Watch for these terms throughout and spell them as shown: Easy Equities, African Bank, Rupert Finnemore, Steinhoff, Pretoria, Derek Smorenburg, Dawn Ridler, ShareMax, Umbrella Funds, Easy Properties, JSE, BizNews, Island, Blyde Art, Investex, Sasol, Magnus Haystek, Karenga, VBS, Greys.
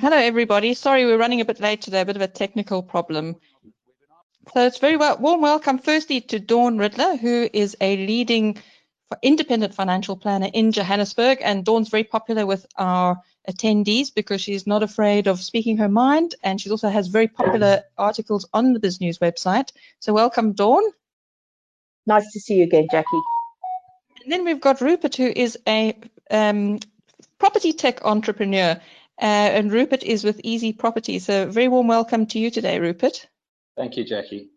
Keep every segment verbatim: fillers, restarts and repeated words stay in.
Hello, everybody. Sorry, we're running a bit late today, a bit of a technical problem. So it's very well, warm welcome, firstly, to Dawn Ridler, who is a leading independent financial planner in Johannesburg. And Dawn's very popular with our attendees because she's not afraid of speaking her mind. And she also has very popular articles on the BizNews website. So welcome, Dawn. Nice to see you again, Jackie. And then we've got Rupert, who is a um, property tech entrepreneur. Uh, and Rupert is with Easy Properties. So very warm welcome to you today, Rupert. Thank you, Jackie.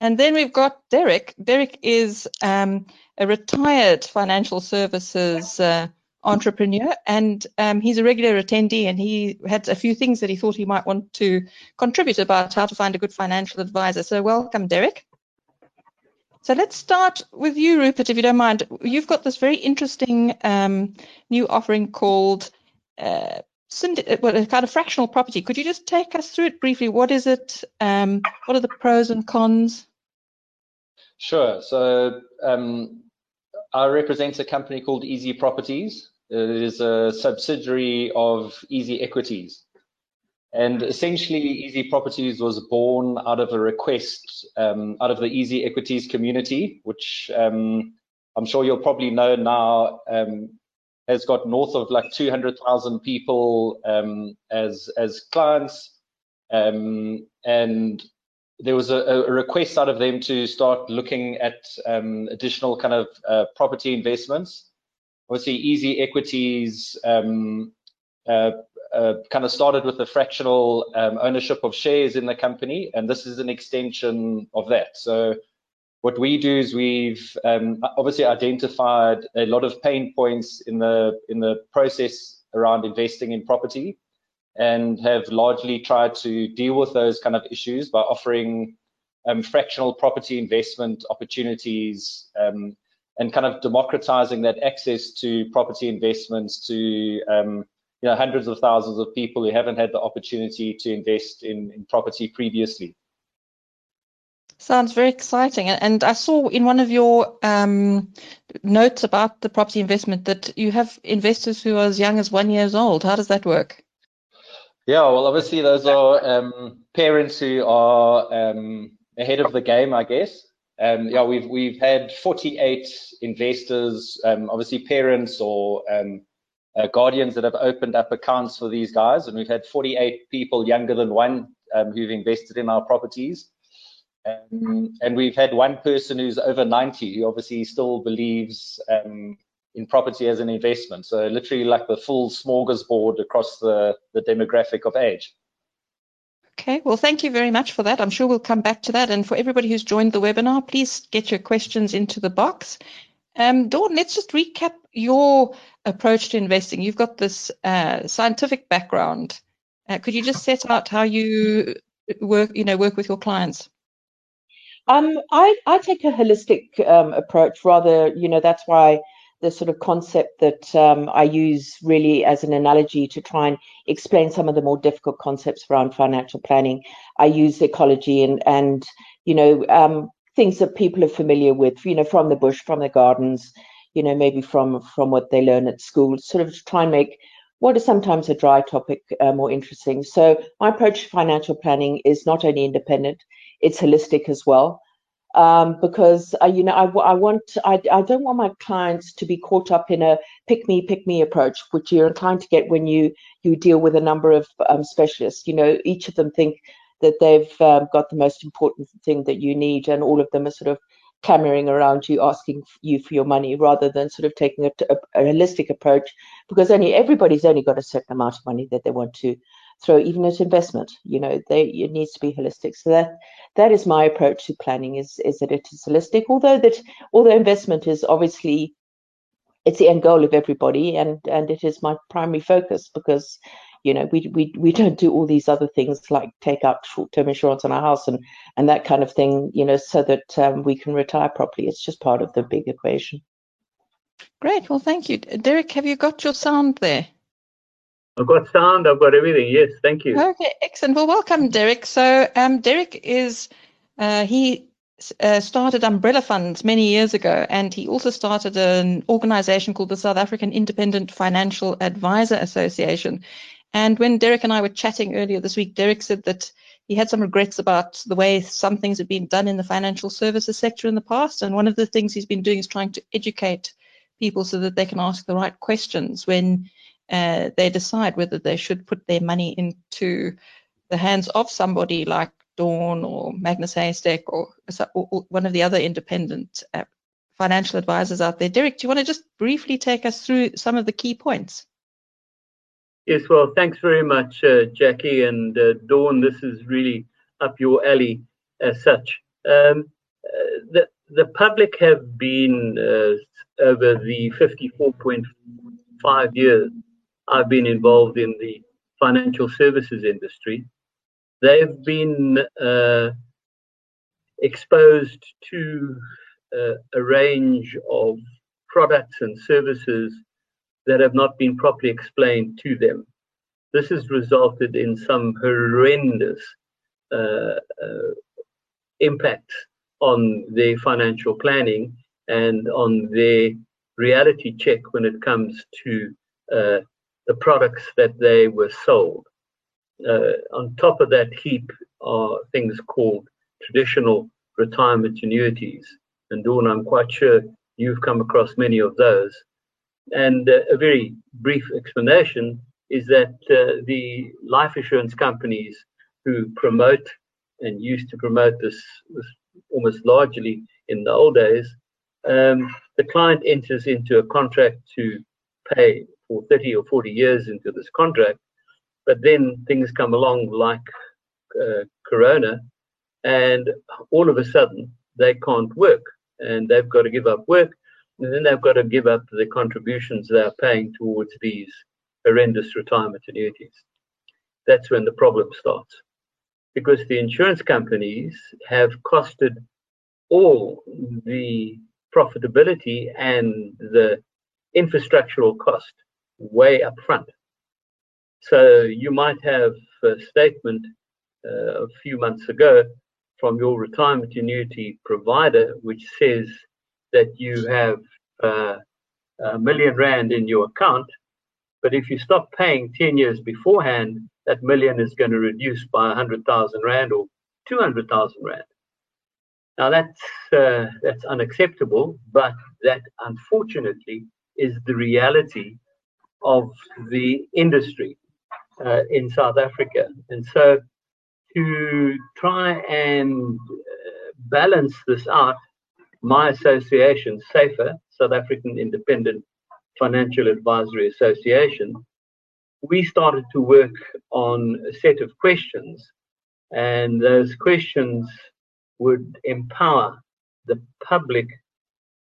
And then we've got Derek. Derek is um, a retired financial services uh, entrepreneur, and um, he's a regular attendee, and he had a few things that he thought he might want to contribute about how to find a good financial advisor. So welcome, Derek. So let's start with you, Rupert, if you don't mind. You've got this very interesting um, new offering called uh, Well, a kind of fractional property. Could you just take us through it briefly? What is it? Um, what are the pros and cons? Sure. So um, I represent a company called Easy Properties. It is a subsidiary of Easy Equities. And essentially, Easy Properties was born out of a request um, out of the Easy Equities community, which um, I'm sure you'll probably know now. Um, has got north of like two hundred thousand people um, as as clients, um, and there was a, a request out of them to start looking at um, additional kind of uh, property investments. Obviously, Easy Equities um, uh, uh, kind of started with the fractional um, ownership of shares in the company, and this is an extension of that. So what we do is we've um, obviously identified a lot of pain points in the in the process around investing in property, and have largely tried to deal with those kind of issues by offering um, fractional property investment opportunities um, and kind of democratizing that access to property investments to um, you know hundreds of thousands of people who haven't had the opportunity to invest in, in property previously. Sounds very exciting. And I saw in one of your um, notes about the property investment that you have investors who are as young as one year old. How does that work? Yeah, well, obviously those are um, parents who are um, ahead of the game, I guess. Um, yeah, we've we've had forty-eight investors, um, obviously parents or um, uh, guardians that have opened up accounts for these guys, and we've had forty-eight people younger than one um, who've invested in our properties. Um, and we've had one person who's over ninety who obviously still believes um, in property as an investment. So literally like the full smorgasbord across the, the demographic of age. Okay, well, thank you very much for that. I'm sure we'll come back to that. And for everybody who's joined the webinar, please get your questions into the box. Um, Dawn, let's just recap your approach to investing. You've got this uh, scientific background. Uh, could you just set out how you work, you know, work with your clients? Um, I, I take a holistic um, approach rather, you know, that's why the sort of concept that um, I use really as an analogy to try and explain some of the more difficult concepts around financial planning. I use ecology and, and you know, um, things that people are familiar with, you know, from the bush, from the gardens, you know, maybe from, from what they learn at school, sort of to try and make what is sometimes a dry topic uh, more interesting. So my approach to financial planning is not only independent, it's holistic as well, um, because uh, you know I, I want I, I don't want my clients to be caught up in a pick me pick me approach, which you're inclined to get when you you deal with a number of um, specialists. You know, each of them think that they've um, got the most important thing that you need, and all of them are sort of clamoring around you, asking you for your money, rather than sort of taking a, a, a holistic approach, because only everybody's only got a certain amount of money that they want to throw even at investment. You know, they, it needs to be holistic. So that that is my approach to planning, is is that it is holistic. Although that although investment is obviously it's the end goal of everybody, and and it is my primary focus, because you know we we we don't do all these other things like take out short-term insurance on our house and and that kind of thing. You know, so that um, we can retire properly. It's just part of the big equation. Great. Well, thank you, Derek. Have you got your sound there? I've got sound, I've got everything. Yes, thank you. Okay, excellent. Well, welcome, Derek. So um, Derek is, uh, he uh, started Umbrella Funds many years ago, and he also started an organization called the South African Independent Financial Adviser Association. And when Derek and I were chatting earlier this week, Derek said that he had some regrets about the way some things had been done in the financial services sector in the past. And one of the things he's been doing is trying to educate people so that they can ask the right questions when uh, they decide whether they should put their money into the hands of somebody like Dawn or Magnus Haystek or, or one of the other independent uh, financial advisors out there. Derek, do you want to just briefly take us through some of the key points? Yes, well, thanks very much, uh, Jackie and uh, Dawn. This is really up your alley as such. Um, uh, the, the public have been, uh, over the fifty-four point five years I've been involved in the financial services industry, they've been uh, exposed to uh, a range of products and services that have not been properly explained to them. This has resulted in some horrendous uh, uh, impact on their financial planning and on their reality check when it comes to uh, the products that they were sold. Uh, on top of that heap are things called traditional retirement annuities. And Dawn, I'm quite sure you've come across many of those. And uh, a very brief explanation is that uh, the life insurance companies who promote and used to promote this, this almost largely in the old days, um, the client enters into a contract to pay for thirty or forty years into this contract, but then things come along like uh, Corona, and all of a sudden they can't work and they've got to give up work. And then they've got to give up the contributions they're paying towards these horrendous retirement annuities. That's when the problem starts, because the insurance companies have costed all the profitability and the infrastructural cost way up front. So you might have a statement uh, a few months ago from your retirement annuity provider which says that you have uh, a million rand in your account, but if you stop paying ten years beforehand, that million is going to reduce by one hundred thousand rand or two hundred thousand rand. Now that's, uh, that's unacceptable, but that unfortunately is the reality of the industry uh, in South Africa. And so to try and balance this out, my association, SAFA, South African Independent Financial Advisory Association, we started to work on a set of questions, and those questions would empower the public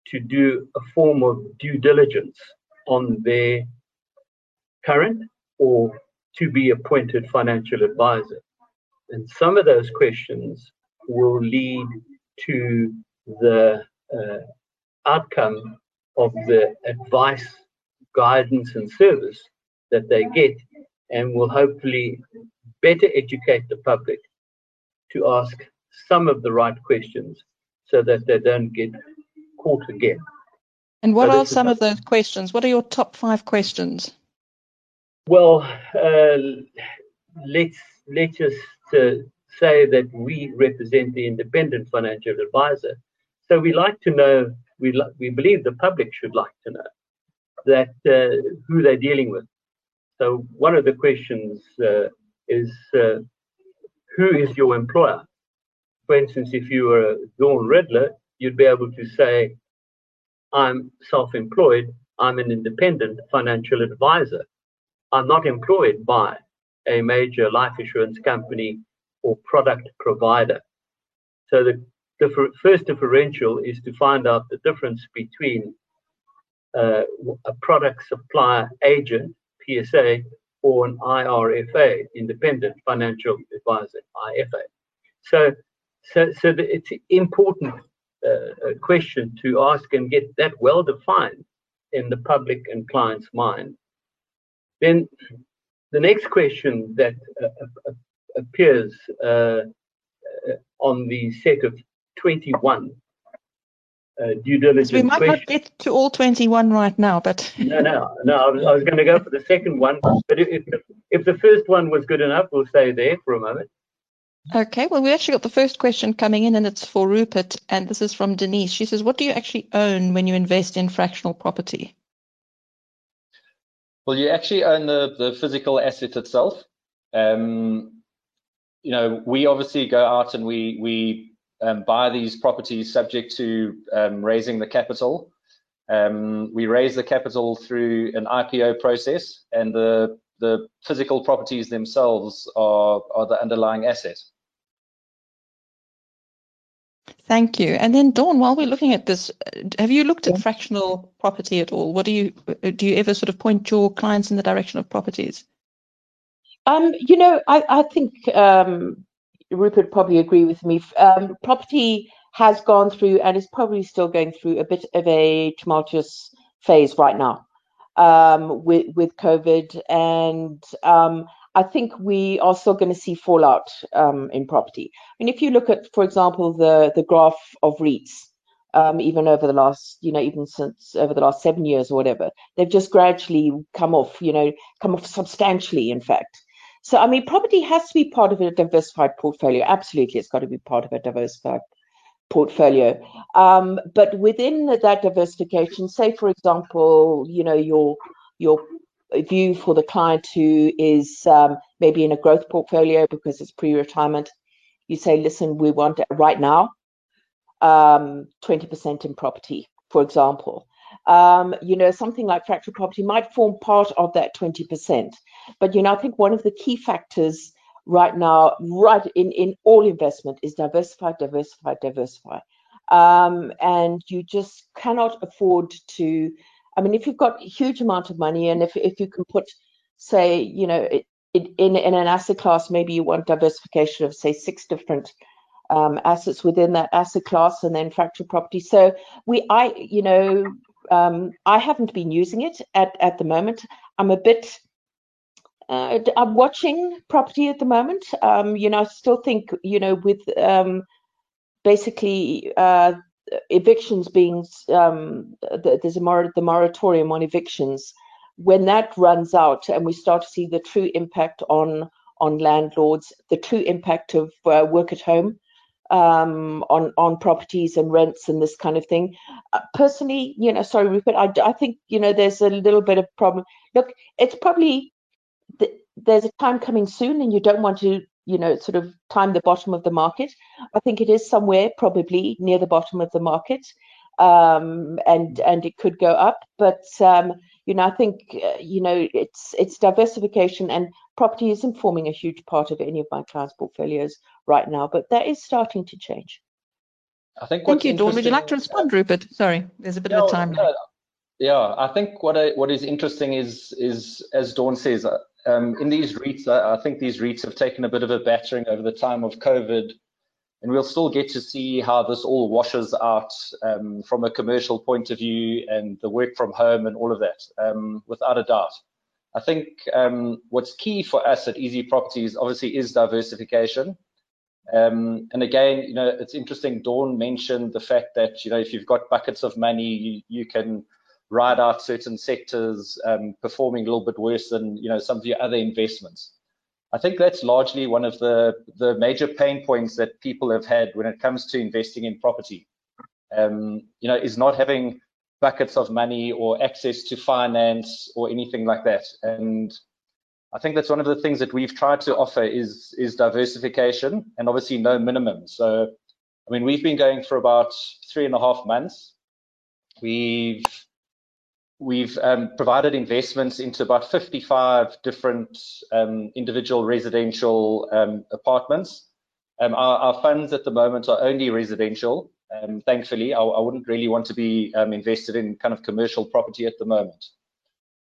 to do a form of due diligence on their current or to be appointed financial advisor. And some of those questions will lead to the uh, outcome of the advice, guidance and service that they get, and will hopefully better educate the public to ask some of the right questions so that they don't get caught again. And what so are some of those questions? What are your top five questions? Well, uh, let's, let's just uh, say that we represent the independent financial advisor. So we like to know, we, li we believe the public should like to know that uh, who they're dealing with. So one of the questions uh, is, uh, who is your employer? For instance, if you were a Dawn Ridler, you'd be able to say, I'm self-employed, I'm an independent financial advisor. I'm not employed by a major life insurance company or product provider. So the The first differential is to find out the difference between uh, a product supplier agent, P S A, or an I R F A, Independent Financial Advisor, I F A. So, so, so the, it's an important uh, question to ask and get that well defined in the public and client's mind. Then the next question that uh, appears uh, on the set of twenty-one uh, due diligence. We might question. not get to all twenty-one right now, but no, no, no. I was, I was going to go for the second one, but if, if, the, if the first one was good enough, we'll stay there for a moment. Okay. Well, we actually got the first question coming in, and it's for Rupert, and this is from Denise. She says, "What do you actually own when you invest in fractional property?" Well, you actually own the the physical asset itself. Um, you know, we obviously go out and we we um, buy these properties subject to um, raising the capital. Um, we raise the capital through an I P O process, and the the physical properties themselves are are the underlying asset. Thank you. And then Dawn, while we're looking at this, have you looked at fractional property at all? What do you do? You ever sort of point your clients in the direction of properties? Um, you know, I, I think um, Rupert probably agree with me. Um, property has gone through and is probably still going through a bit of a tumultuous phase right now um, with with COVID, and um, I think we are still going to see fallout um, in property. I mean, if you look at, for example, the the graph of REITs, um, even over the last, you know, even since over the last seven years or whatever, they've just gradually come off, you know, come off substantially, in fact. So, I mean, property has to be part of a diversified portfolio. Absolutely, it's got to be part of a diversified portfolio. Um, but within that diversification, say, for example, you know, your your view for the client who is um, maybe in a growth portfolio because it's pre-retirement, you say, listen, we want right now um, twenty percent in property, for example. Um, you know, something like fractional property might form part of that twenty percent. But, you know, I think one of the key factors right now, right in, in all investment, is diversify, diversify, diversify. Um, and you just cannot afford to, I mean, if you've got a huge amount of money, and if if you can put, say, you know, it, it, in in an asset class, maybe you want diversification of, say, six different um, assets within that asset class, and then fractional property. So we, I, you know, um, I haven't been using it at at the moment. I'm a bit, uh, I'm watching property at the moment. Um, you know, I still think, you know, with um, basically. Uh, evictions being um there's a mor the moratorium on evictions, when that runs out and we start to see the true impact on on landlords, the true impact of uh, work at home um on on properties and rents and this kind of thing, uh, personally, you know, sorry Rupert, I, I think, you know, there's a little bit of problem. Look, it's probably th there's a time coming soon, and you don't want to, you know, sort of time the bottom of the market. I think it is somewhere probably near the bottom of the market, um, and and it could go up. But um, you know, I think uh, you know, it's it's diversification, and property isn't forming a huge part of any of my clients' portfolios right now, but that is starting to change. I think. Thank you, Dawn. Would you like to respond, Rupert? Sorry, there's a bit no, of a time no, now. Yeah, I think what I, what is interesting is is as Dawn says. Uh, Um, in these REITs, I, I think these REITs have taken a bit of a battering over the time of COVID, and we'll still get to see how this all washes out um, from a commercial point of view and the work from home and all of that, um, without a doubt. I think um, what's key for us at Easy Properties obviously is diversification. Um, and again, you know, it's interesting, Dawn mentioned the fact that, you know, if you've got buckets of money, you, you can ride out certain sectors um, performing a little bit worse than, you know, some of your other investments. I think that's largely one of the the major pain points that people have had when it comes to investing in property. Um, you know, is not having buckets of money or access to finance or anything like that. And I think that's one of the things that we've tried to offer is is diversification, and obviously no minimum. So, I mean, we've been going for about three and a half months. We've We've um, provided investments into about fifty-five different um, individual residential um, apartments. Um, our, our funds at the moment are only residential. Um, thankfully, I, I wouldn't really want to be um, invested in kind of commercial property at the moment.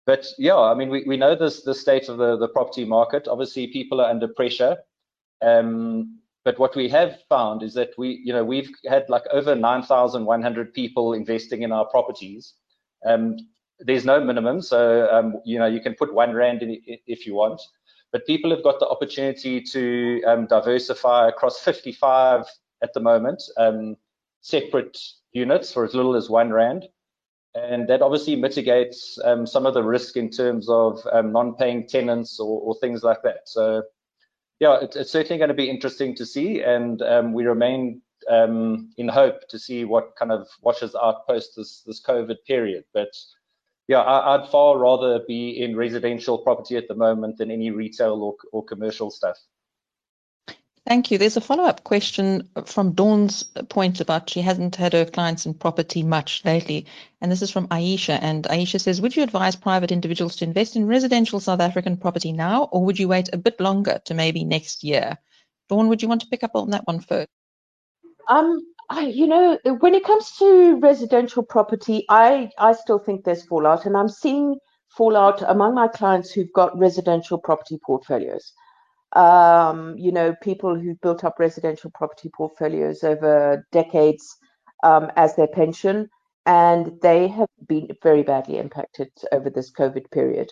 But yeah, I mean, we, we know this the state of the, the property market. Obviously, people are under pressure. Um, but what we have found is that we, you know, we've had like over nine thousand one hundred people investing in our properties. Um, There's no minimum, so um, you know, you can put one rand in if you want, but people have got the opportunity to um, diversify across fifty-five at the moment, um, separate units for as little as one rand. And that obviously mitigates um, some of the risk in terms of um, non-paying tenants or, or things like that. So, yeah, it, it's certainly going to be interesting to see. And um, we remain um, in hope to see what kind of washes out post this, this COVID period. But, yeah, I, I'd far rather be in residential property at the moment than any retail or, or commercial stuff. Thank you. There's a follow-up question from Dawn's point about she hasn't had her clients in property much lately. And this is from Aisha. And Aisha says, would you advise private individuals to invest in residential South African property now, or would you wait a bit longer to maybe next year? Dawn, would you want to pick up on that one first? Um, I, you know, when it comes to residential property, I, I still think there's fallout. And I'm seeing fallout among my clients who've got residential property portfolios. Um, you know, people who built up residential property portfolios over decades um, as their pension, and they have been very badly impacted over this COVID period.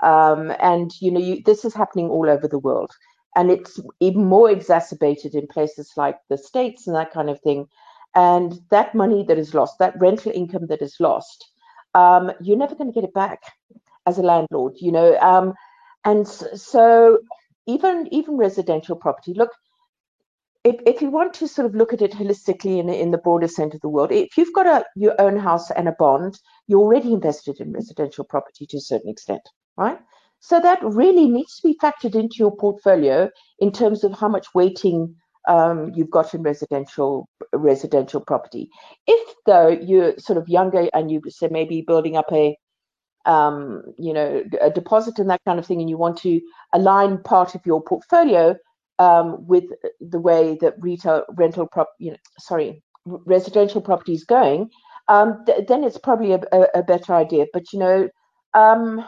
Um, and, you know, you, this is happening all over the world, and it's even more exacerbated in places like the States and that kind of thing. And that money that is lost, that rental income that is lost, um, you're never going to get it back as a landlord, you know. Um, and so... Even even residential property, look, if, if you want to sort of look at it holistically in, in the broader sense of the world, if you've got a, your own house and a bond, you're already invested in residential property to a certain extent, right? So that really needs to be factored into your portfolio in terms of how much weighting um, you've got in residential residential property. If, though, you're sort of younger and you say maybe building up a Um, you know, a deposit and that kind of thing, and you want to align part of your portfolio um, with the way that retail rental prop, you know, sorry, residential property is going, um, th then it's probably a, a, a better idea. But you know, um,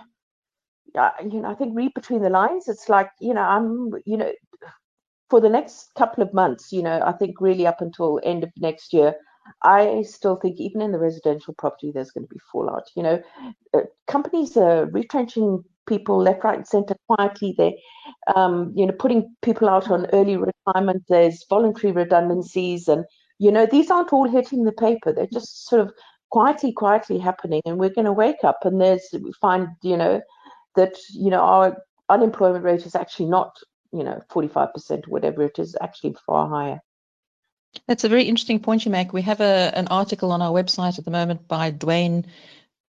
I, you know, I think read between the lines. It's like, you know, I'm, you know, for the next couple of months, you know, I think really up until end of next year, I still think even in the residential property, there's going to be fallout. You know, uh, companies are retrenching people left, right, and centre quietly. They're, um, you know, putting people out on early retirement. There's voluntary redundancies, and you know, these aren't all hitting the paper. They're just sort of quietly, quietly happening. And we're going to wake up, and there's we find, you know, that you know our unemployment rate is actually not, you know, forty-five percent or whatever it is, actually far higher. That's a very interesting point you make. We have a, an article on our website at the moment by Dwayne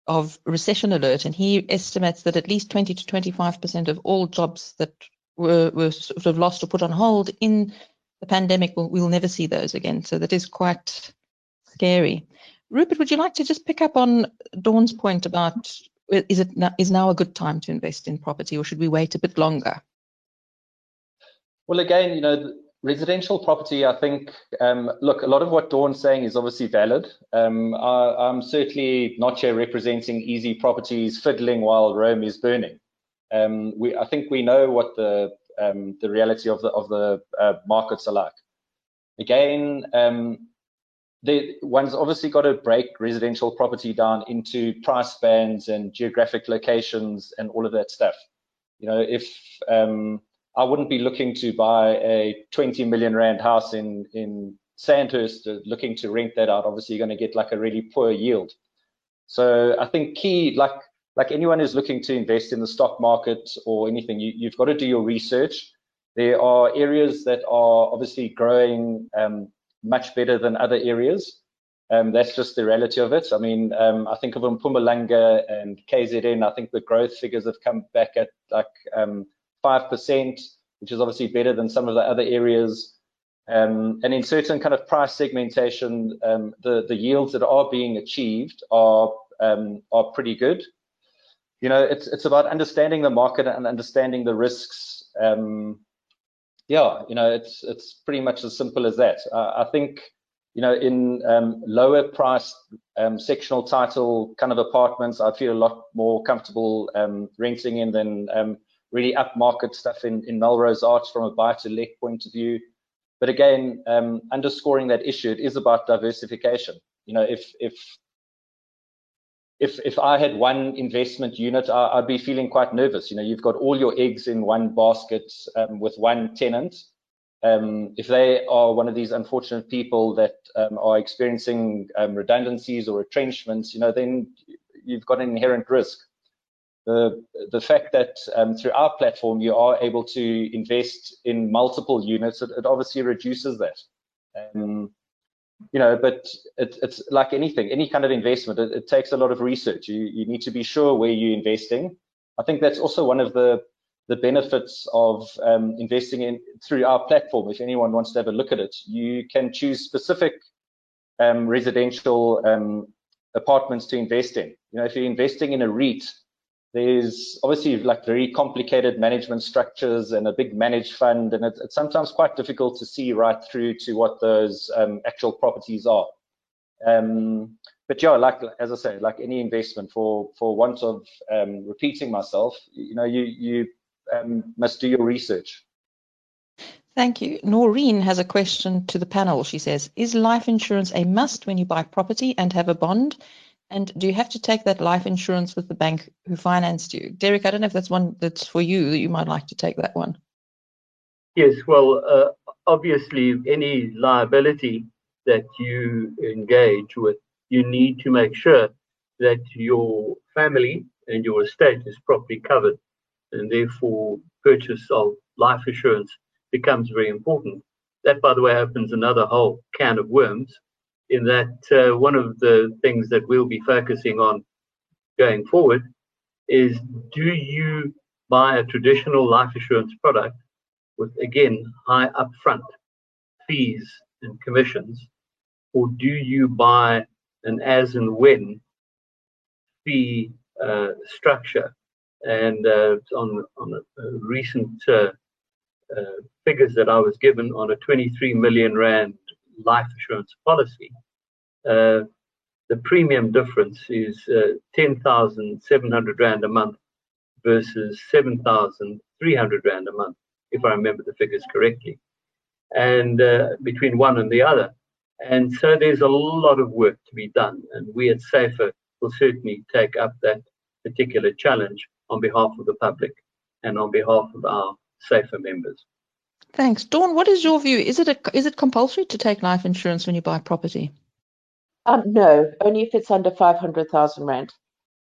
of Recession Alert, and he estimates that at least twenty to twenty-five percent of all jobs that were, were sort of lost or put on hold in the pandemic, we'll, we'll never see those again. So that is quite scary. Rupert, would you like to just pick up on Dawn's point about is it is now a good time to invest in property, or should we wait a bit longer? Well, again, you know, residential property, I think, um, look, a lot of what Dawn's saying is obviously valid. Um, I, I'm certainly not here representing Easy Properties fiddling while Rome is burning. Um, we, I think we know what the um, the reality of the of the uh, markets are like. Again, um, the, one's obviously got to break residential property down into price bands and geographic locations and all of that stuff. You know, if um, I wouldn't be looking to buy a twenty million rand house in, in Sandhurst, looking to rent that out. Obviously, you're going to get like a really poor yield. So I think key, like like anyone who's looking to invest in the stock market or anything, you, you've got to do your research. There are areas that are obviously growing um, much better than other areas. Um, that's just the reality of it. I mean, um, I think of Mpumalanga and K Z N, I think the growth figures have come back at like, um, five percent, which is obviously better than some of the other areas. Um, and in certain kind of price segmentation, um, the, the yields that are being achieved are um, are pretty good. You know, it's it's about understanding the market and understanding the risks. Um, yeah, you know, it's it's pretty much as simple as that. Uh, I think, you know, in um, lower priced um, sectional title kind of apartments, I feel a lot more comfortable um, renting in than um, really upmarket stuff in, in Melrose Arts from a buy-to-let point of view. But again, um, underscoring that issue, it is about diversification. You know, if if if if I had one investment unit, I, I'd be feeling quite nervous. You know, you've got all your eggs in one basket um, with one tenant, um, if they are one of these unfortunate people that um, are experiencing um, redundancies or retrenchments, you know, then you've got an inherent risk. The, the fact that um, through our platform you are able to invest in multiple units, it, it obviously reduces that. Um, you know, but it, it's like anything, any kind of investment, it, it takes a lot of research. You, you need to be sure where you're investing. I think that's also one of the, the benefits of um, investing in through our platform. If anyone wants to have a look at it, you can choose specific um, residential um, apartments to invest in. You know, if you're investing in a REIT, there's obviously like very complicated management structures and a big managed fund, and it's, it's sometimes quite difficult to see right through to what those um, actual properties are. Um, but yeah, like as I say, like any investment, for for want of um, repeating myself, you know, you you um, must do your research. Thank you. Noreen has a question to the panel. She says, "Is life insurance a must when you buy property and have a bond? And do you have to take that life insurance with the bank who financed you?" Derek, I don't know if that's one that's for you, that you might like to take that one. Yes, well, uh, obviously, any liability that you engage with, you need to make sure that your family and your estate is properly covered. And therefore, purchase of life insurance becomes very important. That, by the way, opens another whole can of worms, in that uh, one of the things that we'll be focusing on going forward is, do you buy a traditional life insurance product with, again, high upfront fees and commissions, or do you buy an as and when fee uh, structure? And uh, on, on a, a recent uh, uh, figures that I was given on a twenty-three million rand life insurance policy, uh, the premium difference is uh, ten thousand seven hundred rand a month versus seven thousand three hundred rand a month, if I remember the figures correctly, and uh, between one and the other. And so there's a lot of work to be done, and we at SAFER will certainly take up that particular challenge on behalf of the public and on behalf of our SAFER members. Thanks. Dawn, what is your view? Is it a, is it compulsory to take life insurance when you buy property? Um, no, only if it's under five hundred thousand rand,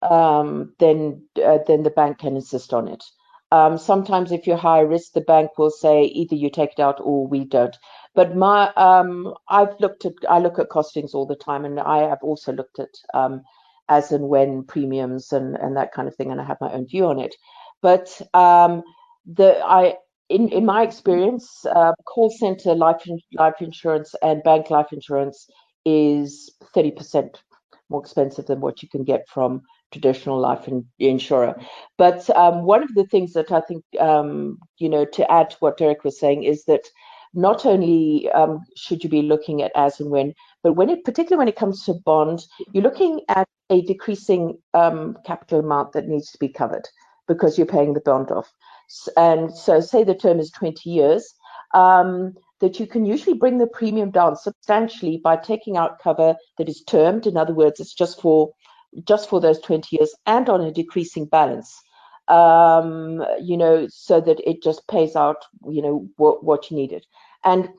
um, then uh, then the bank can insist on it. Um, sometimes if you're high risk, the bank will say either you take it out or we don't. But my um, I've looked at I look at costings all the time, and I have also looked at um, as and when premiums and and that kind of thing, and I have my own view on it. But um, the I. In, in my experience, uh, call center life, life insurance and bank life insurance is thirty percent more expensive than what you can get from traditional life in, insurer. But um, one of the things that I think, um, you know, to add to what Derek was saying, is that not only um, should you be looking at as and when, but when it, particularly when it comes to bond, you're looking at a decreasing um, capital amount that needs to be covered, because you're paying the bond off. And so say the term is twenty years, um, that you can usually bring the premium down substantially by taking out cover that is termed. In other words, it's just for just for those twenty years and on a decreasing balance, um, you know, so that it just pays out, you know, what, what you needed. And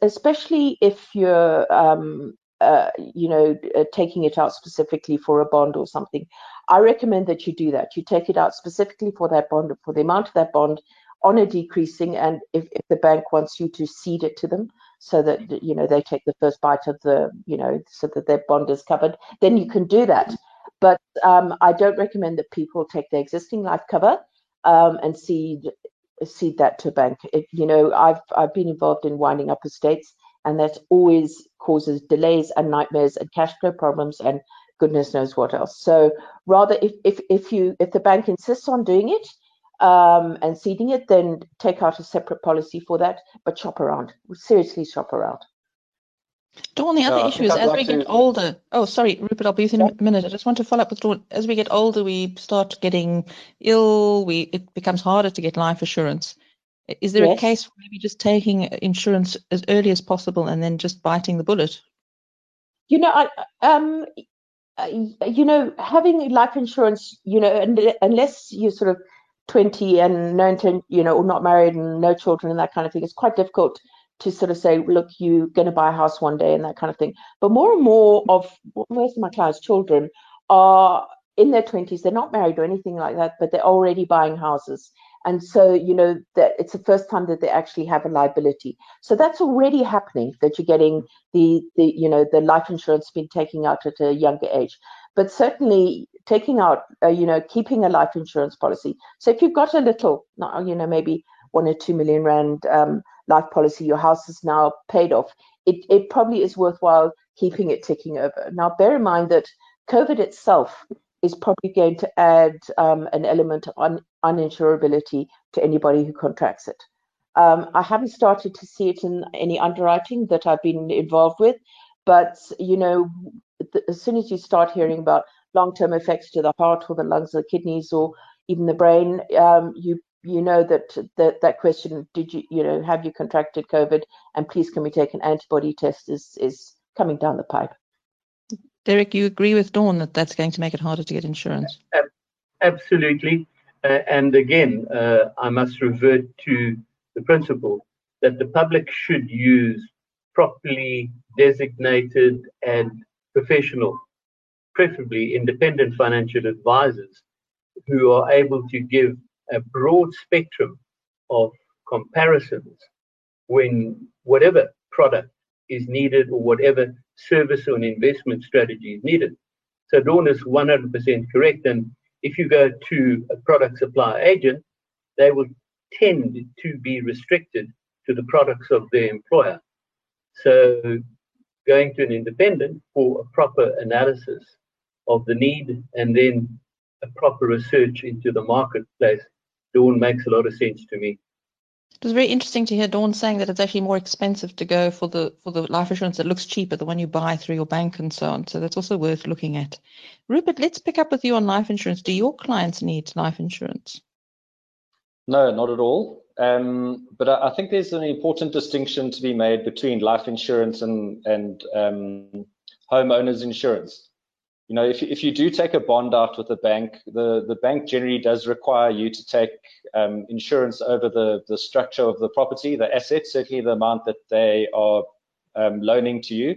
especially if you're, um, uh, you know, taking it out specifically for a bond or something, I recommend that you do that. You take it out specifically for that bond, for the amount of that bond, on a decreasing, and if, if the bank wants you to cede it to them, so that, you know, they take the first bite of the, you know, so that their bond is covered, then you can do that. But um, I don't recommend that people take their existing life cover um, and cede cede that to a bank. If, you know, I've I've been involved in winding up estates, and that always causes delays and nightmares and cash flow problems and goodness knows what else. So rather, if if if you if the bank insists on doing it um, and ceding it, then take out a separate policy for that. But shop around, seriously, shop around. Dawn, the other uh, issue is as we get older. Oh, sorry, Rupert, I'll be with you in a minute. I just want to follow up with Dawn. As we get older, we start getting ill. We it becomes harder to get life assurance. Is there yes. a case for maybe just taking insurance as early as possible and then just biting the bullet? You know, I um. you know, having life insurance, you know, unless you sort of twenty and no intent, you know, or not married and no children and that kind of thing, it's quite difficult to sort of say, look, you're going to buy a house one day and that kind of thing. But more and more of most of my clients' children are in their twenties. They're not married or anything like that, but they're already buying houses. And so, you know, that it's the first time that they actually have a liability. So that's already happening, that you're getting the, the you know, the life insurance being taken out at a younger age. But certainly taking out, uh, you know, keeping a life insurance policy. So if you've got a little, you know, maybe one or two million rand um, life policy, your house is now paid off, it, it probably is worthwhile keeping it ticking over. Now, bear in mind that COVID itself is probably going to add um, an element of un uninsurability to anybody who contracts it. Um, I haven't started to see it in any underwriting that I've been involved with, but, you know, the, as soon as you start hearing about long-term effects to the heart or the lungs or the kidneys or even the brain, um, you you know that, that that question, did you, you know, have you contracted COVID? And please, can we take an antibody test, is, is coming down the pipe. Derek, you agree with Dawn that that's going to make it harder to get insurance? Absolutely. Uh, and again, uh, I must revert to the principle that the public should use properly designated and professional, preferably independent financial advisors who are able to give a broad spectrum of comparisons when whatever product is needed or whatever service or an investment strategy is needed. So Dawn is one hundred percent correct. And if you go to a product supplier agent, they will tend to be restricted to the products of their employer. So going to an independent for a proper analysis of the need and then a proper research into the marketplace, Dawn, makes a lot of sense to me. It was very interesting to hear Dawn saying that it's actually more expensive to go for the for the life insurance that looks cheaper, the one you buy through your bank and so on. So that's also worth looking at. Rupert, let's pick up with you on life insurance. Do your clients need life insurance? No, not at all. Um, but I, I think there's an important distinction to be made between life insurance and, and um, homeowners insurance. You know, if, if you do take a bond out with the bank, the, the bank generally does require you to take um, insurance over the, the structure of the property, the assets, certainly the amount that they are um, loaning to you.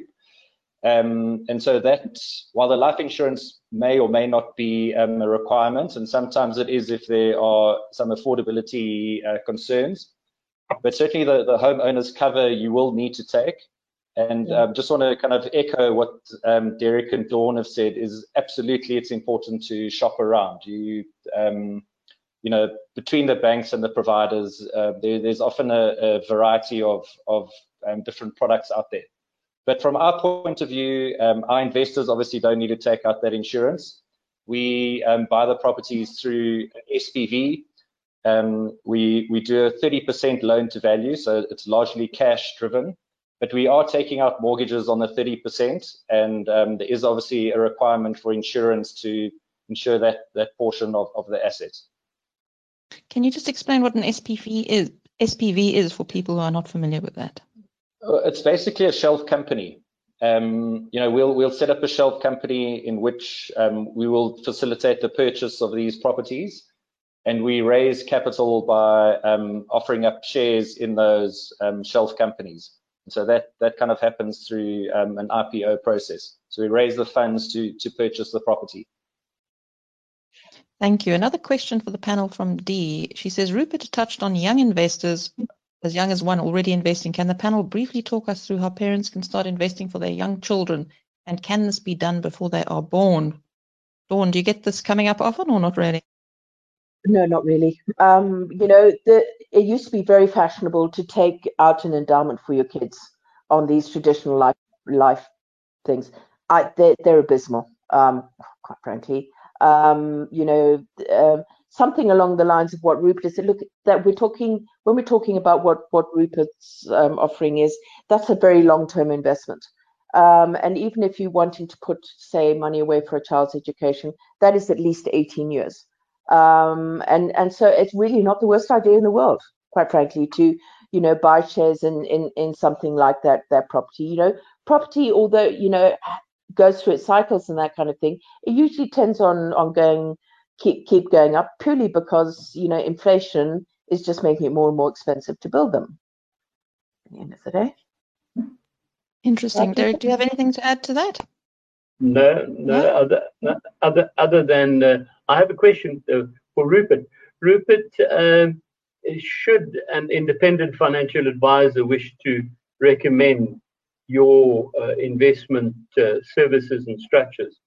Um, and so that, while the life insurance may or may not be um, a requirement, and sometimes it is if there are some affordability uh, concerns, but certainly the, the homeowners cover you will need to take. And um, just want to kind of echo what um, Derek and Dawn have said, is absolutely it's important to shop around. You, um, you know, between the banks and the providers, uh, there, there's often a, a variety of, of um, different products out there. But from our point of view, um, our investors obviously don't need to take out that insurance. We um, buy the properties through S P V. Um, we, we do a thirty percent loan to value, so it's largely cash driven. But we are taking out mortgages on the thirty percent, and um, there is obviously a requirement for insurance to ensure that that portion of, of the asset. Can you just explain what an S P V is? S P V is for people who are not familiar with that. It's basically a shelf company. Um, you know, we'll we'll set up a shelf company in which um, we will facilitate the purchase of these properties, and we raise capital by um, offering up shares in those um, shelf companies. So that, that kind of happens through um, an I P O process. So we raise the funds to, to purchase the property. Thank you. Another question for the panel from Dee. She says, Rupert touched on young investors, as young as one already investing. Can the panel briefly talk us through how parents can start investing for their young children? And can this be done before they are born? Dawn, do you get this coming up often or not really? No, not really. Um, you know, the, it used to be very fashionable to take out an endowment for your kids on these traditional life life things. I, they're, they're abysmal, um, quite frankly. Um, you know, uh, something along the lines of what Rupert said. Look, that we're talking when we're talking about what what Rupert's um, offering is. That's a very long-term investment. Um, and even if you're wanting to put, say, money away for a child's education, that is at least eighteen years. Um, and, and so it's really not the worst idea in the world, quite frankly, to, you know, buy shares in, in, in something like that, that property. You know, property, although, you know, goes through its cycles and that kind of thing, it usually tends on, on going keep keep going up purely because, you know, inflation is just making it more and more expensive to build them at the end of the day. Interesting. Derek, do you have anything to add to that? No, no, yeah. other, no, other other than uh, I have a question uh, for Rupert. Rupert, uh, should an independent financial advisor wish to recommend your uh, investment uh, services and structures,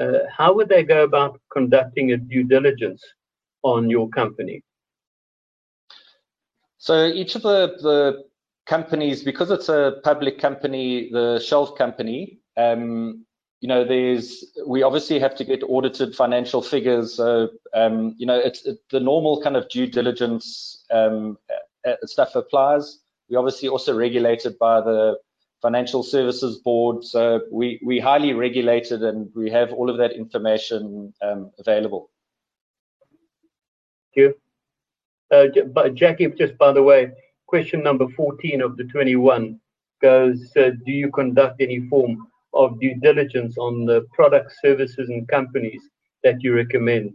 uh, how would they go about conducting a due diligence on your company? So each of the, the companies, because it's a public company, the shelf company, um, you know, there's, we obviously have to get audited financial figures. So, um, you know, it's it, the normal kind of due diligence um, stuff applies. We're obviously also regulated by the Financial Services Board. So we, we highly regulated and we have all of that information um, available. Thank you. Uh, but Jackie, just by the way, question number fourteen of the twenty-one goes, uh, do you conduct any form of due diligence on the products, services, and companies that you recommend,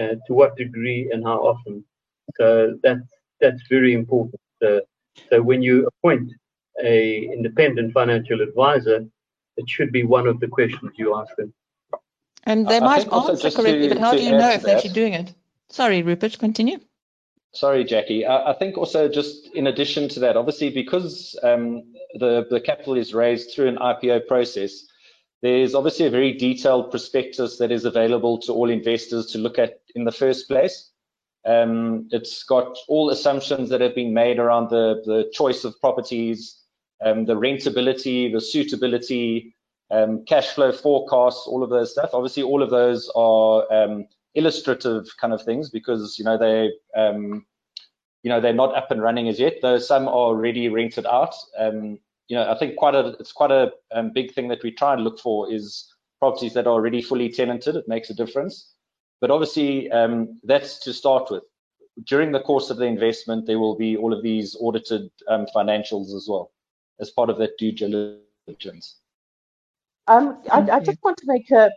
uh, to what degree and how often? So that's that's very important. Uh, so when you appoint a independent financial advisor, it should be one of the questions you ask them. And they I might answer correctly, to, but how do you know if they're actually doing it? Sorry, Rupert, continue. Sorry, Jackie. I, I think also just in addition to that, obviously because um, the, the capital is raised through an I P O process, there's obviously a very detailed prospectus that is available to all investors to look at in the first place. Um, it's got all assumptions that have been made around the, the choice of properties, um, the rentability, the suitability, um, cash flow forecasts, all of those stuff. Obviously, all of those are um, illustrative kind of things because, you know, they, um, you know, they're not up and running as yet, though some are already rented out. Um, you know, I think quite a, it's quite a um, big thing that we try and look for is properties that are already fully tenanted. It makes a difference. But obviously, um, that's to start with. During the course of the investment, there will be all of these audited um, financials as well as part of that due diligence. Um, I, I just want to make a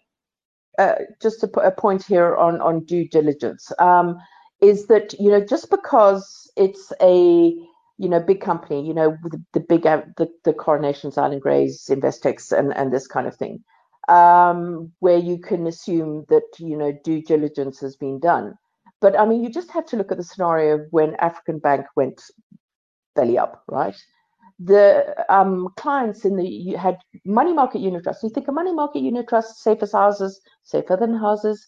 uh, just a, a point here on, on due diligence. Um, is that, you know, just because it's a, you know, big company, you know, the, the big, the, the Coronations, Island, Greys, Investex, and, and this kind of thing, um, where you can assume that, you know, due diligence has been done. But, I mean, you just have to look at the scenario when African Bank went belly up, right? The um, clients in the, you had money market unit trusts. You think a money market unit trust, safe as houses, safer than houses,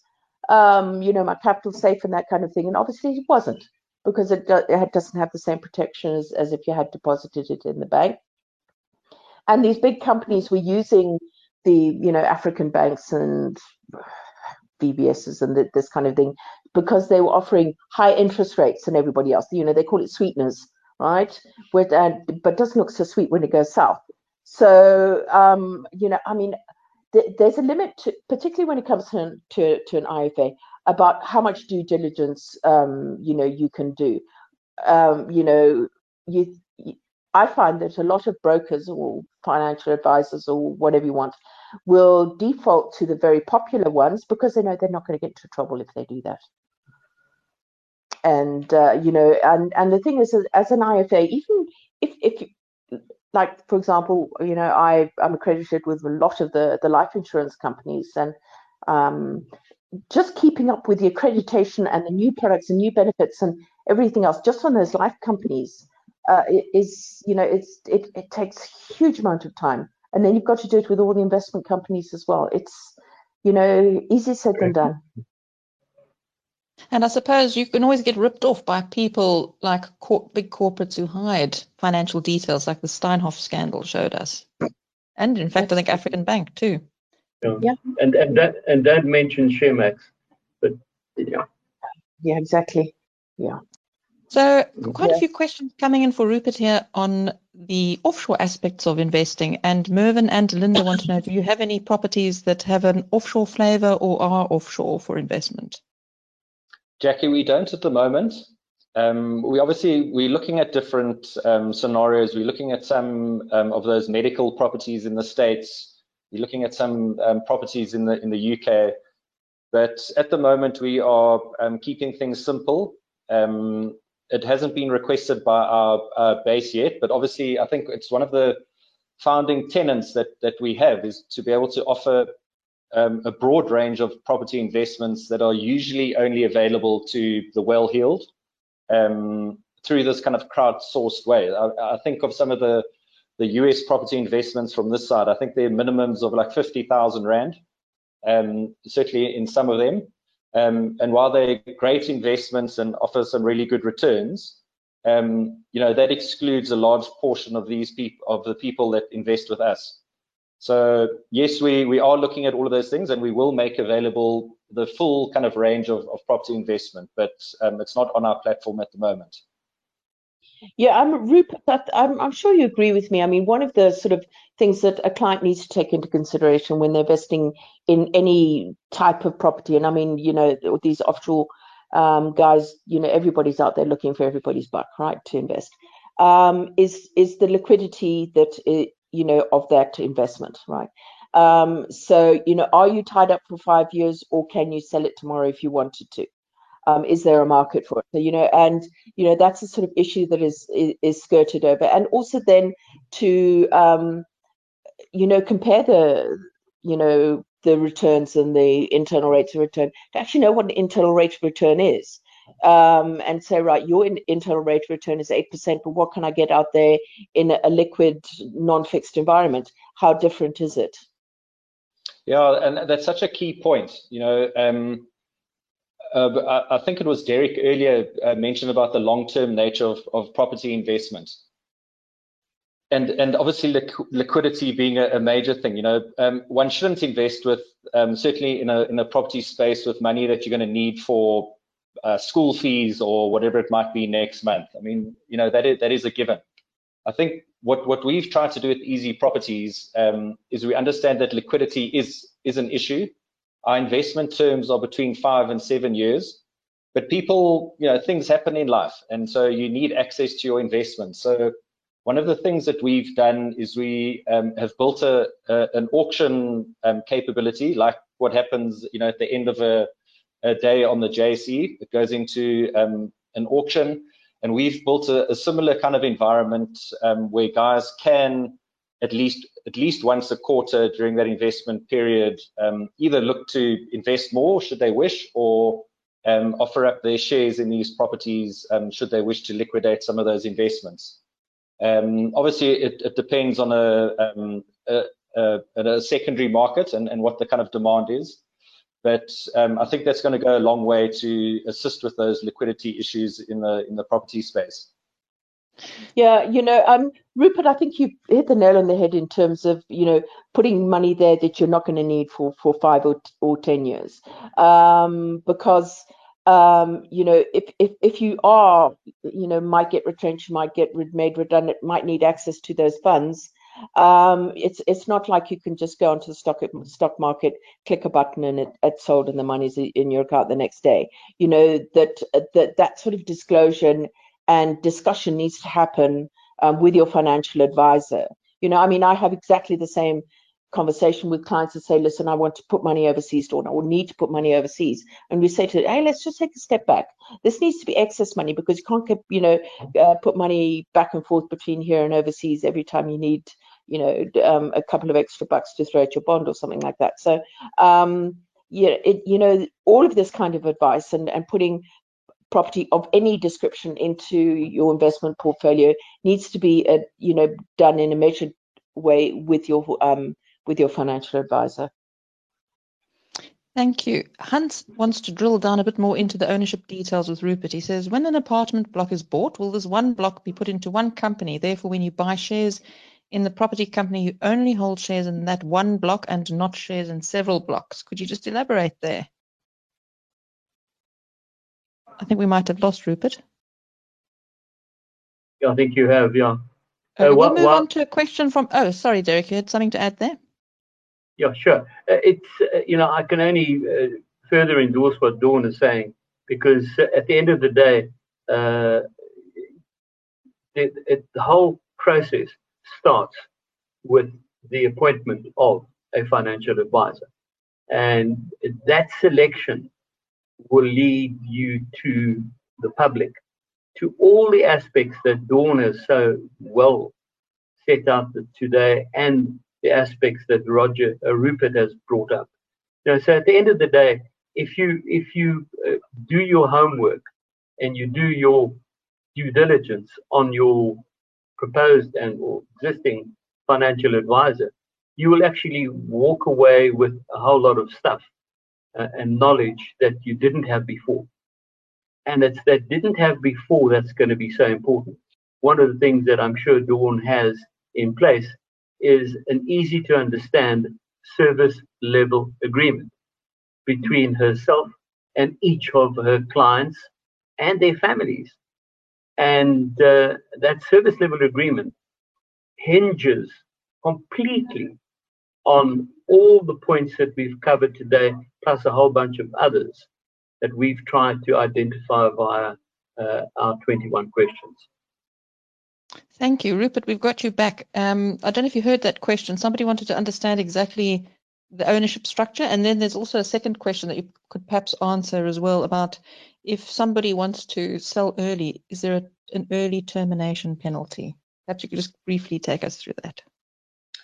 um, you know, my capital safe and that kind of thing. And obviously it wasn't, because it, it doesn't have the same protection as, as if you had deposited it in the bank. And these big companies were using the, you know, African banks and V B Ss and the, this kind of thing, because they were offering high interest rates and everybody else. You know, they call it sweeteners, right? With, uh, but doesn't look so sweet when it goes south. So, um, you know, I mean, th there's a limit, to, particularly when it comes to, to, to an I F A, about how much due diligence, um, you know, you can do. Um, you know, you, I find that a lot of brokers or financial advisors or whatever you want will default to the very popular ones because they know they're not going to get into trouble if they do that. And, uh, you know, and, and the thing is, as an I F A, even if, if like, for example, you know, I, I'm accredited with a lot of the, the life insurance companies, and um, just keeping up with the accreditation and the new products and new benefits and everything else, just on those life companies, Uh, it is, you know, it's, it, it takes a huge amount of time. And then you've got to do it with all the investment companies as well. It's, you know, easier said than done. And I suppose you can always get ripped off by people like cor big corporates who hide financial details, like the Steinhoff scandal showed us. And in fact, I think African Bank too. Yeah. yeah. And and that and that mentioned ShareMax. But yeah. Yeah, exactly. Yeah. So quite yeah. a few questions coming in for Rupert here on the offshore aspects of investing. And Mervyn and Linda want to know, do you have any properties that have an offshore flavour or are offshore for investment? Jackie, we don't at the moment. Um, we obviously, we're looking at different um, scenarios. We're looking at some um, of those medical properties in the States. We're looking at some um, properties in the in the U K. But at the moment, we are um, keeping things simple. Um, it hasn't been requested by our uh, base yet, but obviously, I think it's one of the founding tenets that, that we have is to be able to offer um, a broad range of property investments that are usually only available to the well-heeled um, through this kind of crowdsourced way. I, I think of some of the, the U S property investments from this side, I think they're minimums of like fifty thousand rand, um, certainly in some of them. Um, and while they're great investments and offer some really good returns, Um, you know, that excludes a large portion of these people, of the people that invest with us. So yes, we we are looking at all of those things, and we will make available the full kind of range of, of property investment, but um, it's not on our platform at the moment. Yeah, I'm Rupert. I'm, I'm sure you agree with me. I mean, one of the sort of things that a client needs to take into consideration when they're investing in any type of property, and I mean, you know, these offshore Um, guys, you know, everybody's out there looking for everybody's buck, right, to invest, um, is is the liquidity that, it, you know, of that investment, right? Um, so, you know, are you tied up for five years or can you sell it tomorrow if you wanted to? Um, is there a market for it? So, you know, and, you know, that's the sort of issue that is, is, is skirted over. And also then to, um, you know, compare the, you know, the returns and the internal rates of return to actually know what an internal rate of return is, um, and say, right, your in, internal rate of return is eight percent, but what can I get out there in a, a liquid, non-fixed environment? How different is it? Yeah, and that's such a key point. You know, um, uh, I, I think it was Derek earlier uh, mentioned about the long-term nature of, of property investment. And, and obviously liqu liquidity being a, a major thing, you know, um, one shouldn't invest with, um, certainly in a, in a property space with money that you're going to need for uh, school fees or whatever it might be next month. I mean, you know, that is, that is a given. I think what, what we've tried to do with Easy Properties um, is we understand that liquidity is, is an issue. Our investment terms are between five and seven years. But people, you know, things happen in life. And so you need access to your investment. So one of the things that we've done is we um, have built a, a, an auction um, capability, like what happens, you know, at the end of a, a day on the J S E. It goes into um, an auction, and we've built a, a similar kind of environment um, where guys can, at least at least once a quarter during that investment period, um, either look to invest more should they wish, or um, offer up their shares in these properties um, should they wish to liquidate some of those investments. Um, obviously, it, it depends on a, um, a, a, a secondary market and, and what the kind of demand is. But um, I think that's going to go a long way to assist with those liquidity issues in the in the property space. Yeah, you know, um, Rupert, I think you hit the nail on the head in terms of, you know, putting money there that you're not going to need for for five or or ten years, um, because. Um, you know, if, if if you are, you know, might get retrenched, might get made redundant, might need access to those funds. Um, it's it's not like you can just go onto the stock stock market, click a button, and it, it's sold, and the money's in your account the next day. You know that that that sort of disclosure and discussion needs to happen um, with your financial advisor. You know, I mean, I have exactly the same conversation with clients that say, listen, I want to put money overseas or, or need to put money overseas, and we say to them, hey, let's just take a step back. This needs to be excess money because you can't get, you know, uh, put money back and forth between here and overseas every time you need, you know, um, a couple of extra bucks to throw at your bond or something like that. So um, yeah, it, you know, all of this kind of advice and, and putting property of any description into your investment portfolio needs to be, a, you know, done in a measured way with your um, with your financial advisor. Thank you. Hans wants to drill down a bit more into the ownership details with Rupert. He says, when an apartment block is bought, will this one block be put into one company? Therefore, when you buy shares in the property company, you only hold shares in that one block and not shares in several blocks. Could you just elaborate there? I think we might have lost Rupert. Yeah, I think you have, yeah. Uh, we'll what, move what? on to a question from, oh, sorry, Derek, you had something to add there? Yeah, sure. Uh, it's, uh, you know, I can only uh, further endorse what Dawn is saying, because at the end of the day, uh, it, it, the whole process starts with the appointment of a financial advisor. And that selection will lead you to the public, to all the aspects that Dawn has so well set out today, and the aspects that Roger uh, Rupert has brought up. You know, so at the end of the day, if you if you uh, do your homework and you do your due diligence on your proposed and or existing financial advisor, you will actually walk away with a whole lot of stuff uh, and knowledge that you didn't have before. And it's that didn't have before that's going to be so important. One of the things that I'm sure Dawn has in place is an easy to understand service level agreement between herself and each of her clients and their families. And uh, that service level agreement hinges completely on all the points that we've covered today, plus a whole bunch of others that we've tried to identify via uh, our twenty-one questions. Thank you, Rupert. We've got you back. Um, I don't know if you heard that question. Somebody wanted to understand exactly the ownership structure. And then there's also a second question that you could perhaps answer as well about if somebody wants to sell early, is there a, an early termination penalty? Perhaps you could just briefly take us through that.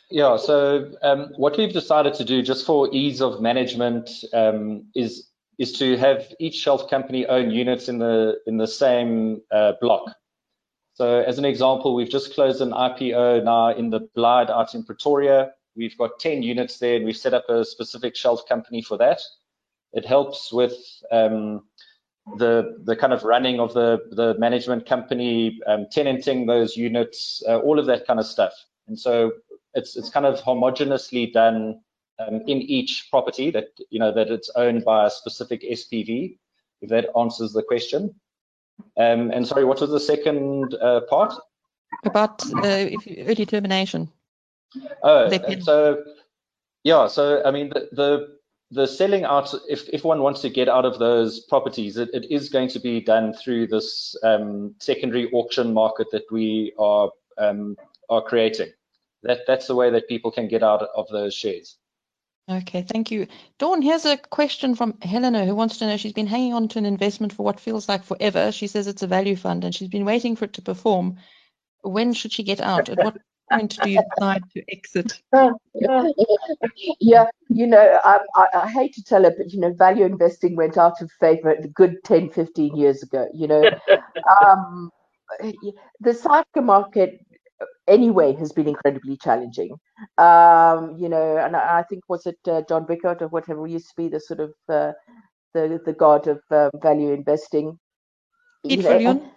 Yeah, so um, what we've decided to do just for ease of management um, is is to have each shelf company own units in the in the same uh, block. So as an example, we've just closed an I P O now in the Blyde Art in Pretoria. We've got ten units there, and we've set up a specific shelf company for that. It helps with um, the the kind of running of the, the management company, um, tenanting those units, uh, all of that kind of stuff. And so it's it's kind of homogeneously done um, in each property that, you know, that it's owned by a specific S P V, if that answers the question. Um, and sorry, what was the second uh, part? About uh, if you, early termination. Oh, so yeah, so I mean the, the the selling out, if if one wants to get out of those properties, it, it is going to be done through this um, secondary auction market that we are um, are creating. That that's the way that people can get out of those shares. Okay, thank you. Dawn, here's a question from Helena who wants to know, she's been hanging on to an investment for what feels like forever. She says it's a value fund and she's been waiting for it to perform. When should she get out? At what point do you decide to exit? Yeah, you know, I, I, I hate to tell her, but, you know, value investing went out of favor a good ten, fifteen years ago, you know. um, the cycle market anyway has been incredibly challenging, um, you know, and I, I think, was it uh, John Bickert or whatever used to be the sort of uh, the the god of uh, value investing. Pete Fillion.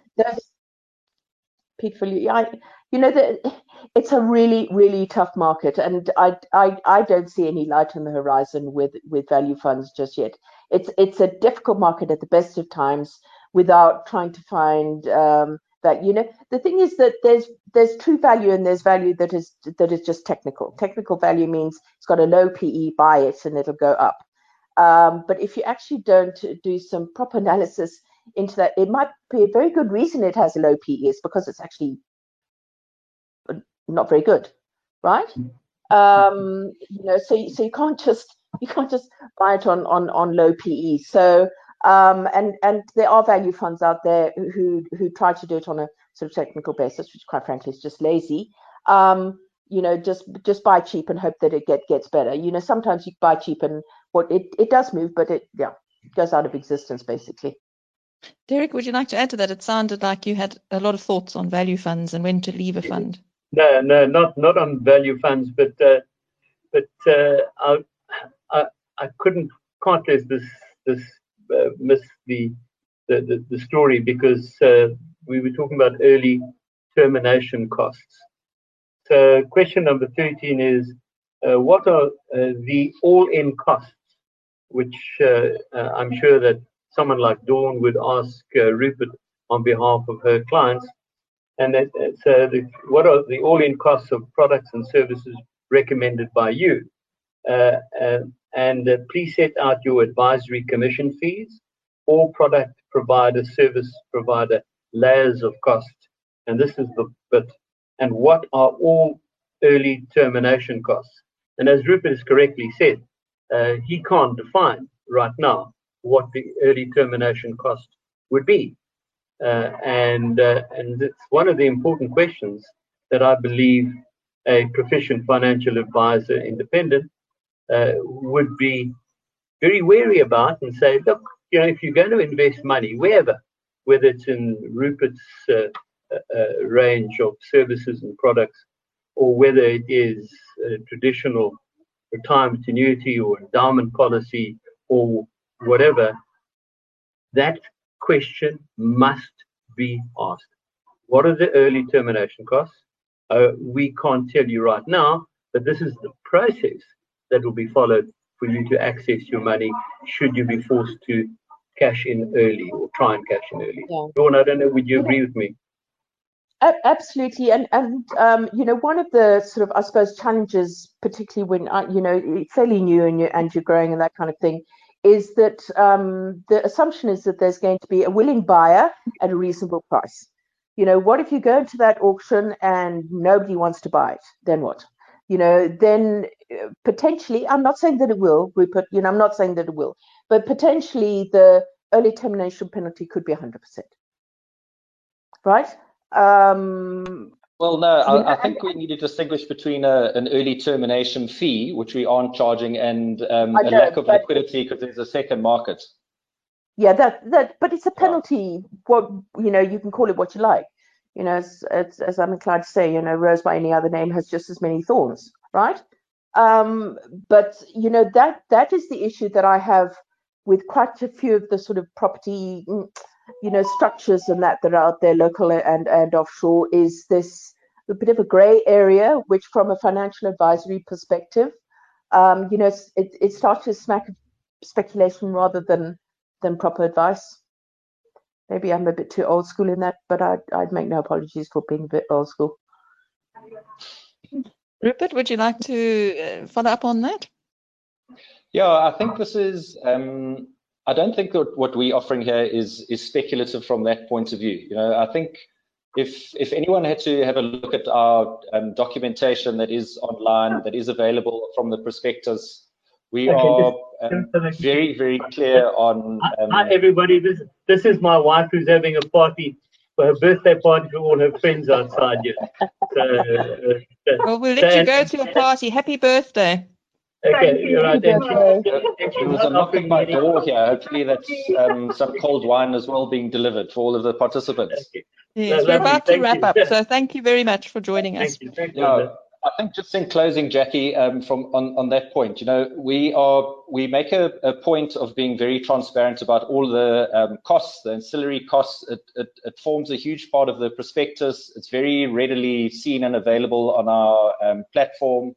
Pete Fillion. You know, the, it's a really, really tough market, and I, I, I don't see any light on the horizon with with value funds just yet. It's it's a difficult market at the best of times without trying to find. Um, That, you know, the thing is that there's there's true value and there's value that is that is just technical. Technical value means it's got a low P E, buy it and it'll go up. Um, but if you actually don't do some proper analysis into that, it might be a very good reason it has a low P E is because it's actually not very good, right? Um, you know, so so you can't just you can't just buy it on on on low P E. So. Um, and, and there are value funds out there who who try to do it on a sort of technical basis, which quite frankly is just lazy. Um, you know, just just buy cheap and hope that it get, gets better. You know, sometimes you buy cheap and what well, it, it does move, but it yeah goes out of existence basically. Derek, would you like to add to that? It sounded like you had a lot of thoughts on value funds and when to leave a fund. No, no, not not on value funds, but uh, but uh, I, I I couldn't contest this this. Uh, missed the, the, the, the story because uh, we were talking about early termination costs. So question number thirteen is, uh, what are uh, the all-in costs, which uh, uh, I'm sure that someone like Dawn would ask uh, Rupert on behalf of her clients. And that, uh, so the, what are the all-in costs of products and services recommended by you? Uh, uh, and uh, please set out your advisory commission fees, all product provider, service provider, layers of cost. And this is the bit. And what are all early termination costs? And as Rupert has correctly said, uh, he can't define right now what the early termination cost would be. Uh, and uh, and it's one of the important questions that I believe a proficient financial advisor, independent, uh, would be very wary about and say, look, you know, if you're going to invest money wherever, whether it's in Rupert's uh, uh, range of services and products, or whether it is a traditional retirement annuity or endowment policy or whatever, that question must be asked. What are the early termination costs? Uh, we can't tell you right now, but this is the process that will be followed for you to access your money should you be forced to cash in early or try and cash in early. Yeah. Dawn, I don't know, would you agree with me? Absolutely, and and um, you know, one of the sort of I suppose challenges, particularly when I, you know, it's fairly new and you and you're growing and that kind of thing, is that um, the assumption is that there's going to be a willing buyer at a reasonable price. You know, what if you go into that auction and nobody wants to buy it? Then what? You know, then potentially, I'm not saying that it will, Rupert. You know, I'm not saying that it will, but potentially the early termination penalty could be one hundred percent. Right? Um, well, no, I, I think we need to distinguish between a, an early termination fee, which we aren't charging, and um, a know, lack of liquidity because there's a second market. Yeah, that that, but it's a penalty. Yeah. What you know, you can call it what you like. You know, as, as, as I'm inclined to say, you know, rose by any other name has just as many thorns, right? Um, but you know, that that is the issue that I have with quite a few of the sort of property, you know, structures and that that are out there, local and and offshore, is this a bit of a grey area, which, from a financial advisory perspective, um, you know, it it starts with smack of speculation rather than than proper advice. Maybe I'm a bit too old school in that, but I'd, I'd make no apologies for being a bit old school. Rupert, would you like to follow up on that? Yeah, I think this is. Um, I don't think that what we're offering here is is speculative from that point of view. You know, I think if if anyone had to have a look at our um, documentation that is online, that is available from the prospectus, we are um, very, very clear on. Um, Hi, everybody. This this is my wife who's having a party for her birthday party for all her friends outside here. So, uh, well, we'll let so, you go to your party. Happy birthday. Okay, you're right. There was a knocking by door here. Hopefully that's um, some cold wine as well being delivered for all of the participants. Yes, no, we're about to wrap you. up, so thank you very much for joining us. Thank you. Thank you. Yeah, I think just in closing, Jackie, um, from on, on that point, you know, we are we make a, a point of being very transparent about all the um, costs, the ancillary costs. It, it, it forms a huge part of the prospectus. It's very readily seen and available on our um, platform.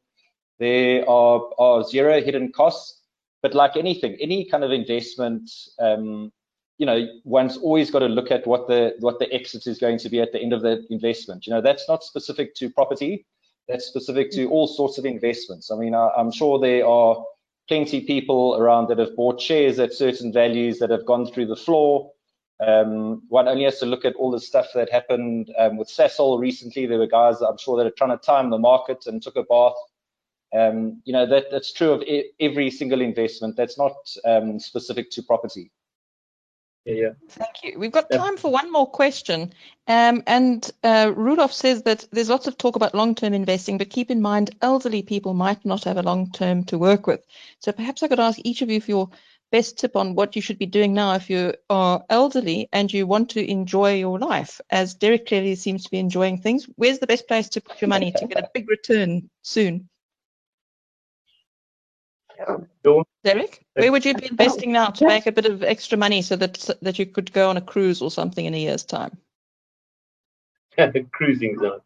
There are, are zero hidden costs, but like anything, any kind of investment, um, you know, one's always got to look at what the what the exit is going to be at the end of the investment. You know, that's not specific to property, that's specific to all sorts of investments. I mean, I, I'm sure there are plenty of people around that have bought shares at certain values that have gone through the floor. Um, one only has to look at all the stuff that happened um, with Sasol recently. There were guys, I'm sure, that are trying to time the market and took a bath. Um, you know, that, that's true of e every single investment. That's not um, specific to property. Yeah, yeah. Thank you. We've got time for one more question. Um, and uh, Rudolf says that there's lots of talk about long-term investing, but keep in mind elderly people might not have a long-term to work with. So perhaps I could ask each of you for your best tip on what you should be doing now if you are elderly and you want to enjoy your life, as Derek clearly seems to be enjoying things. Where's the best place to put your money to get a big return soon? Derek, where would you be investing now to make a bit of extra money so that that you could go on a cruise or something in a year's time? Cruising zone.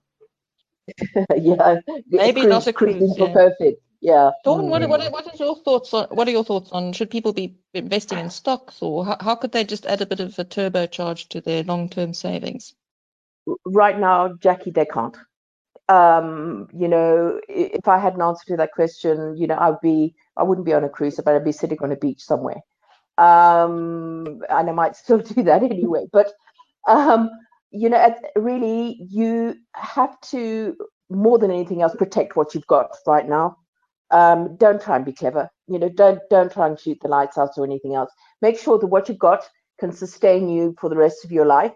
Yeah, maybe cruise, not a cruise. Yeah. Perfect. Yeah. Dawn, what, what what is your thoughts on what are your thoughts on should people be investing in stocks, or how, how could they just add a bit of a turbocharge to their long-term savings? Right now, Jackie, they can't. Um, you know, if I had an answer to that question, you know, I'd be. I wouldn't be on a cruise, but I'd be sitting on a beach somewhere. Um, and I might still do that anyway. But, um, you know, really, you have to, more than anything else, protect what you've got right now. Um, don't try and be clever. You know, don't don't try and shoot the lights out or anything else. Make sure that what you've got can sustain you for the rest of your life.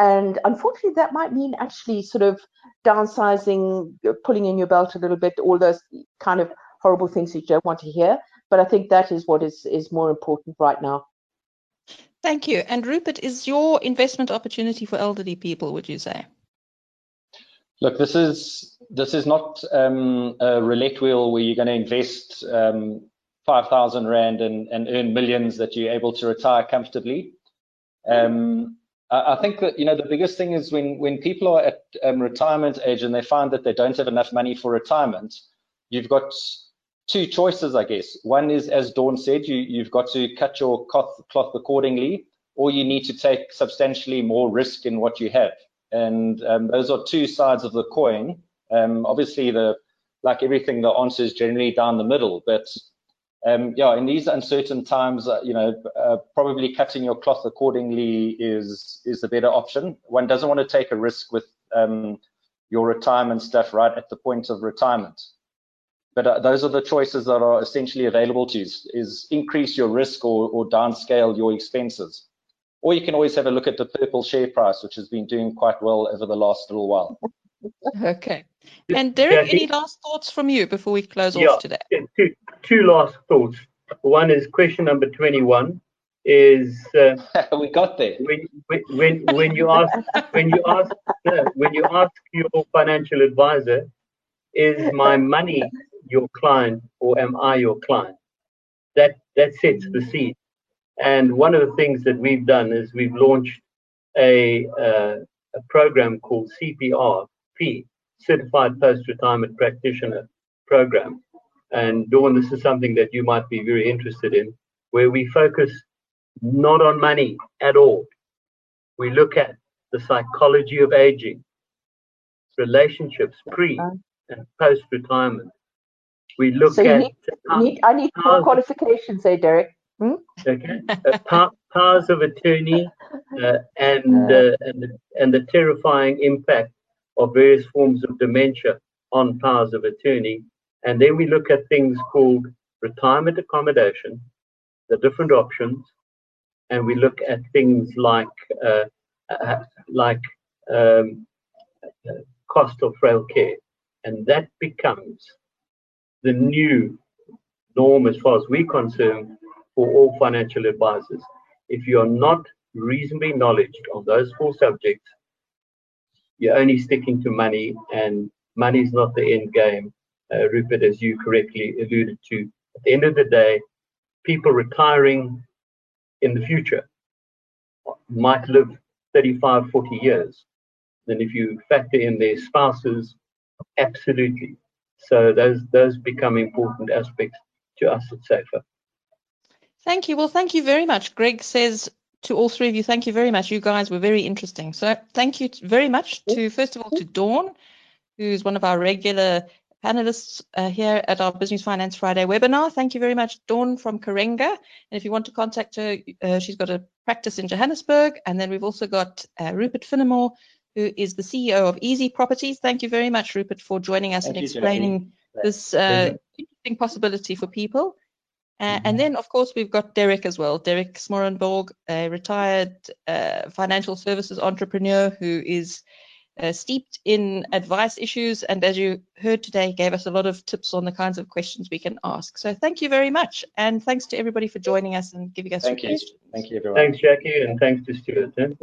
And unfortunately, that might mean actually sort of downsizing, pulling in your belt a little bit, all those kind of horrible things that you don't want to hear. But I think that is what is, is more important right now. Thank you. And Rupert, is your investment opportunity for elderly people, would you say? Look, this is this is not um, a roulette wheel where you're going to invest um, five thousand rand and, and earn millions that you're able to retire comfortably. Um, I, I think that, you know, the biggest thing is when, when people are at um, retirement age and they find that they don't have enough money for retirement, you've got two choices, I guess. One is, as Dawn said, you, you've got to cut your cloth, cloth accordingly, or you need to take substantially more risk in what you have. And um, those are two sides of the coin. Um, obviously, the like everything, the answer is generally down the middle. But um, yeah, in these uncertain times, uh, you know, uh, probably cutting your cloth accordingly is is the better option. One doesn't want to take a risk with um, your retirement stuff right at the point of retirement. But uh, those are the choices that are essentially available to you, is, is increase your risk or, or downscale your expenses. Or you can always have a look at the Purple share price, which has been doing quite well over the last little while. Okay. And Derek, yeah, any last thoughts from you before we close yeah, off today? Two, two last thoughts. One is question number twenty-one is uh, we got there. When when when you ask when you ask uh, when you ask your financial advisor, is my money your client or am I your client? That that sets the seed. And one of the things that we've done is we've launched a, uh, a program called C P R P, Certified Post-Retirement Practitioner Program. And Dawn, this is something that you might be very interested in, where we focus not on money at all. We look at the psychology of aging, relationships pre and post-retirement. We look so at... Need, uh, need, I need more qualifications there, Derek. Hmm? Okay. Uh, powers of attorney uh, and, uh, and and the terrifying impact of various forms of dementia on powers of attorney, and then we look at things called retirement accommodation, the different options, and we look at things like uh, uh, like um, uh, cost of frail care, and that becomes the new norm as far as we're concerned. For all financial advisors, if you are not reasonably knowledgeable on those four subjects, you're only sticking to money, and money is not the end game. Uh, Rupert, as you correctly alluded to, at the end of the day, people retiring in the future might live thirty-five, forty years. Then, if you factor in their spouses, absolutely. So those those become important aspects to us at SAFER. Thank you. Well, thank you very much. Greg says to all three of you, thank you very much. You guys were very interesting. So thank you very much to, first of all, to Dawn, who's one of our regular panelists uh, here at our Business Finance Friday webinar. Thank you very much, Dawn from Karenga. And if you want to contact her, uh, she's got a practice in Johannesburg. And then we've also got uh, Rupert Finnemore, who is the C E O of Easy Properties. Thank you very much, Rupert, for joining us thank and explaining you. this uh, interesting possibility for people. Uh, and then, of course, we've got Derek as well. Derek Smorenburg, a retired uh, financial services entrepreneur who is uh, steeped in advice issues. And as you heard today, gave us a lot of tips on the kinds of questions we can ask. So thank you very much. And thanks to everybody for joining us and giving us your questions. Thank you. Thank you, everyone. Thanks, Jackie. And thanks to Stuart.